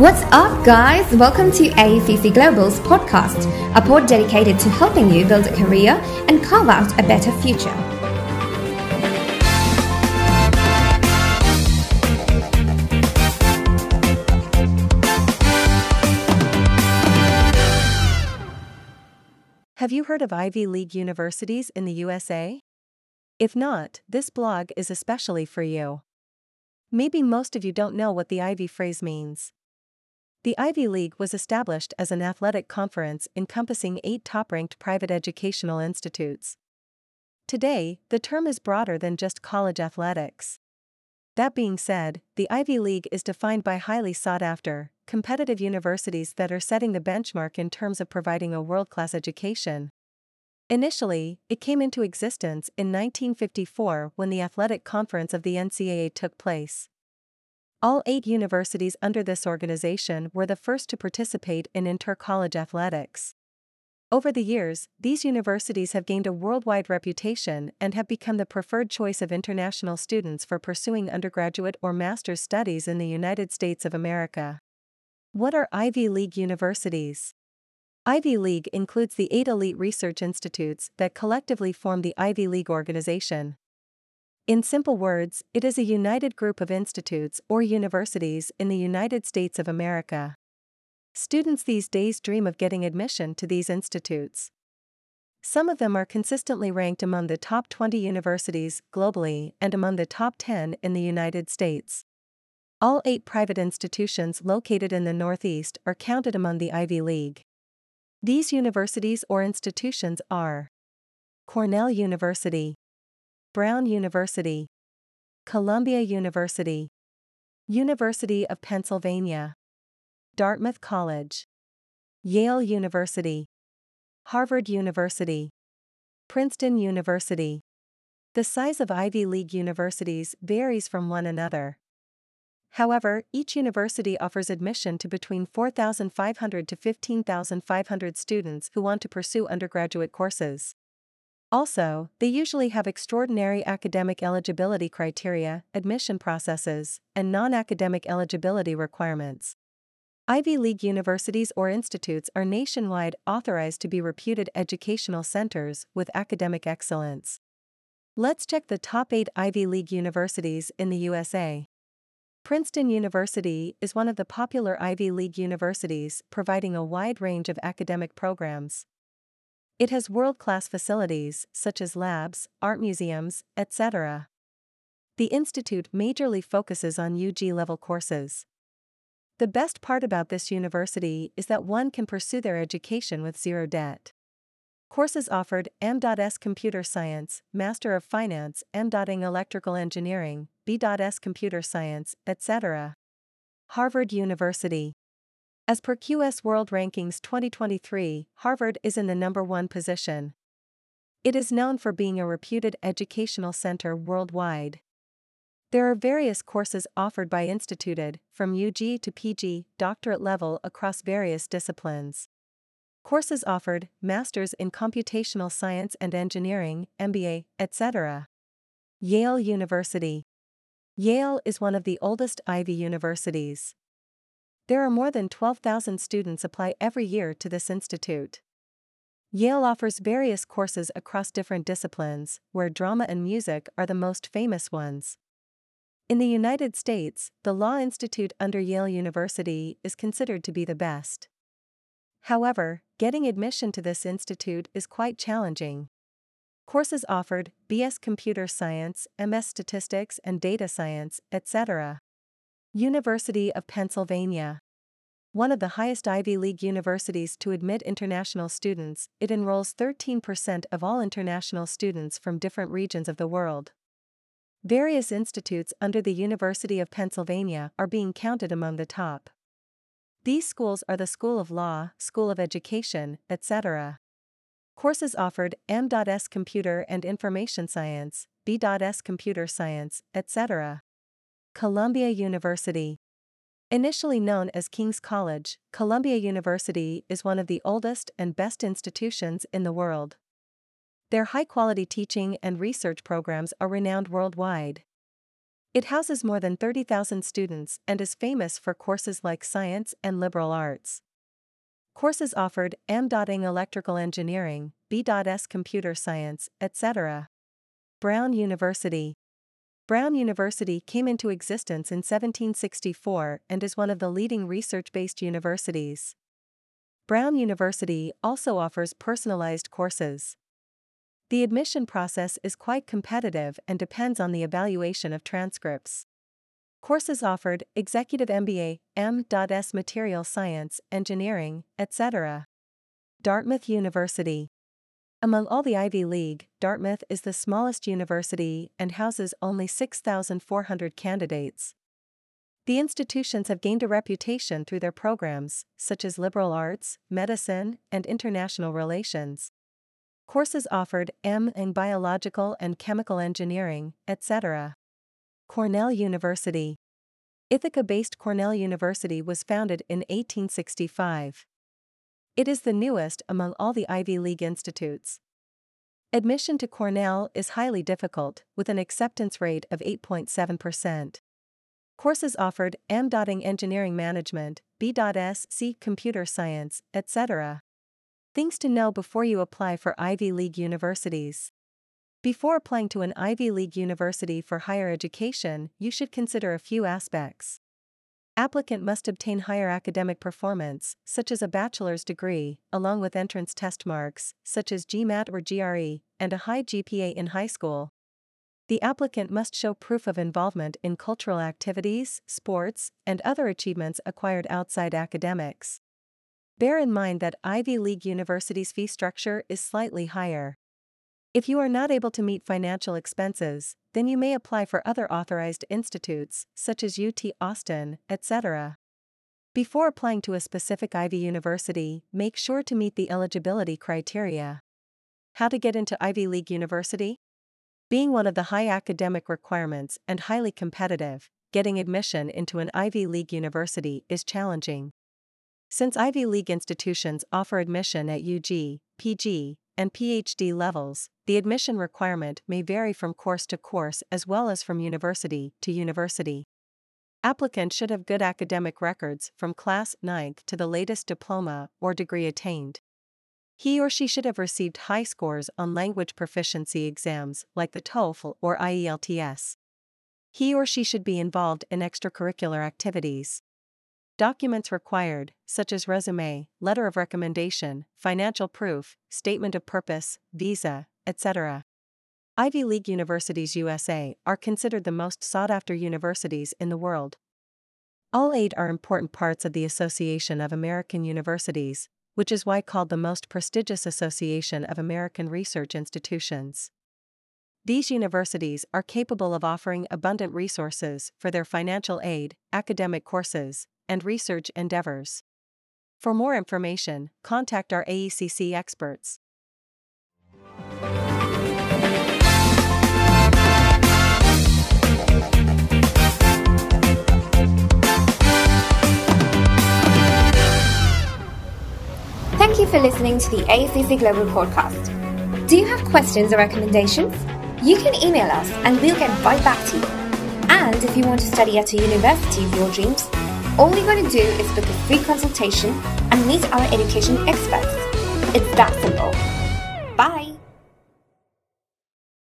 What's up, guys? Welcome to AECC Global's podcast, a pod dedicated to helping you build a career and carve out a better future. Have you heard of Ivy League universities in the USA? If not, this blog is especially for you. Maybe most of you don't know what the Ivy phrase means. The Ivy League was established as an athletic conference encompassing 8 top-ranked private educational institutes. Today, the term is broader than just college athletics. That being said, the Ivy League is defined by highly sought-after, competitive universities that are setting the benchmark in terms of providing a world-class education. Initially, it came into existence in 1954 when the athletic conference of the NCAA took place. All 8 universities under this organization were the first to participate in inter-college athletics. Over the years, these universities have gained a worldwide reputation and have become the preferred choice of international students for pursuing undergraduate or master's studies in the United States of America. What are Ivy League universities? Ivy League includes the 8 elite research institutes that collectively form the Ivy League organization. In simple words, it is a united group of institutes or universities in the United States of America. Students these days dream of getting admission to these institutes. Some of them are consistently ranked among the top 20 universities globally and among the top 10 in the United States. All 8 private institutions located in the Northeast are counted among the Ivy League. These universities or institutions are Cornell University, Brown University, Columbia University, University of Pennsylvania, Dartmouth College, Yale University, Harvard University, Princeton University. The size of Ivy League universities varies from one another. However, each university offers admission to between 4,500 to 15,500 students who want to pursue undergraduate courses. Also, they usually have extraordinary academic eligibility criteria, admission processes, and non-academic eligibility requirements. Ivy League universities or institutes are nationwide authorized to be reputed educational centers with academic excellence. Let's check the top 8 Ivy League universities in the USA. Princeton University is one of the popular Ivy League universities, providing a wide range of academic programs. It has world-class facilities, such as labs, art museums, etc. The institute majorly focuses on UG-level courses. The best part about this university is that one can pursue their education with zero debt. Courses offered: M.S. Computer Science, Master of Finance, M.Eng Electrical Engineering, B.S. Computer Science, etc. Harvard University. As per QS World Rankings 2023, Harvard is in the #1 position. It is known for being a reputed educational center worldwide. There are various courses offered by instituted, from UG to PG, doctorate level across various disciplines. Courses offered: Masters in Computational Science and Engineering, MBA, etc. Yale University. Yale is one of the oldest Ivy universities. There are more than 12,000 students apply every year to this institute. Yale offers various courses across different disciplines, where drama and music are the most famous ones. In the United States, the Law Institute under Yale University is considered to be the best. However, getting admission to this institute is quite challenging. Courses offered: B.S. Computer Science, M.S. Statistics and Data Science, etc. University of Pennsylvania. One of the highest Ivy League universities to admit international students, it enrolls 13% of all international students from different regions of the world. Various institutes under the University of Pennsylvania are being counted among the top. These schools are the School of Law, School of Education, etc. Courses offered: M.S. Computer and Information Science, B.S. Computer Science, etc. Columbia University. Initially known as King's College, Columbia University is one of the oldest and best institutions in the world. Their high-quality teaching and research programs are renowned worldwide. It houses more than 30,000 students and is famous for courses like science and liberal arts. Courses offered: M.Eng Electrical Engineering, B.S Computer Science, etc. Brown University. Brown University came into existence in 1764 and is one of the leading research-based universities. Brown University also offers personalized courses. The admission process is quite competitive and depends on the evaluation of transcripts. Courses offered: Executive MBA, M.S Material Science, Engineering, etc. Dartmouth University. Among all the Ivy League, Dartmouth is the smallest university and houses only 6,400 candidates. The institutions have gained a reputation through their programs, such as liberal arts, medicine, and international relations. Courses offered: M.Eng Biological and Chemical Engineering, etc. Cornell University. Ithaca-based Cornell University was founded in 1865. It is the newest among all the Ivy League institutes. Admission to Cornell is highly difficult, with an acceptance rate of 8.7%. Courses offered: M.Eng Engineering Management, B.Sc Computer Science, etc. Things to know before you apply for Ivy League universities. Before applying to an Ivy League university for higher education, you should consider a few aspects. Applicant must obtain higher academic performance, such as a bachelor's degree, along with entrance test marks, such as GMAT or GRE, and a high GPA in high school. The applicant must show proof of involvement in cultural activities, sports, and other achievements acquired outside academics. Bear in mind that Ivy League universities' fee structure is slightly higher. If you are not able to meet financial expenses, then you may apply for other authorized institutes, such as UT Austin, etc. Before applying to a specific Ivy university, make sure to meet the eligibility criteria. How to get into Ivy League university? Being one of the high academic requirements and highly competitive, getting admission into an Ivy League university is challenging. Since Ivy League institutions offer admission at UG, PG, and PhD levels, the admission requirement may vary from course to course as well as from university to university. Applicants should have good academic records from class 9th to the latest diploma or degree attained. He or she should have received high scores on language proficiency exams like the TOEFL or IELTS. He or she should be involved in extracurricular activities. Documents required, such as resume, letter of recommendation, financial proof, statement of purpose, visa, etc. Ivy League universities USA are considered the most sought-after universities in the world. All 8 are important parts of the Association of American Universities, which is why called the most prestigious Association of American Research Institutions. These universities are capable of offering abundant resources for their financial aid, academic courses, and research endeavors. For more information, contact our AECC experts. Thank you for listening to the AECC Global Podcast. Do you have questions or recommendations? You can email us and we'll get right back to you. And if you want to study at a university of your dreams, all you got to do is book a free consultation and meet our education experts. It's that simple.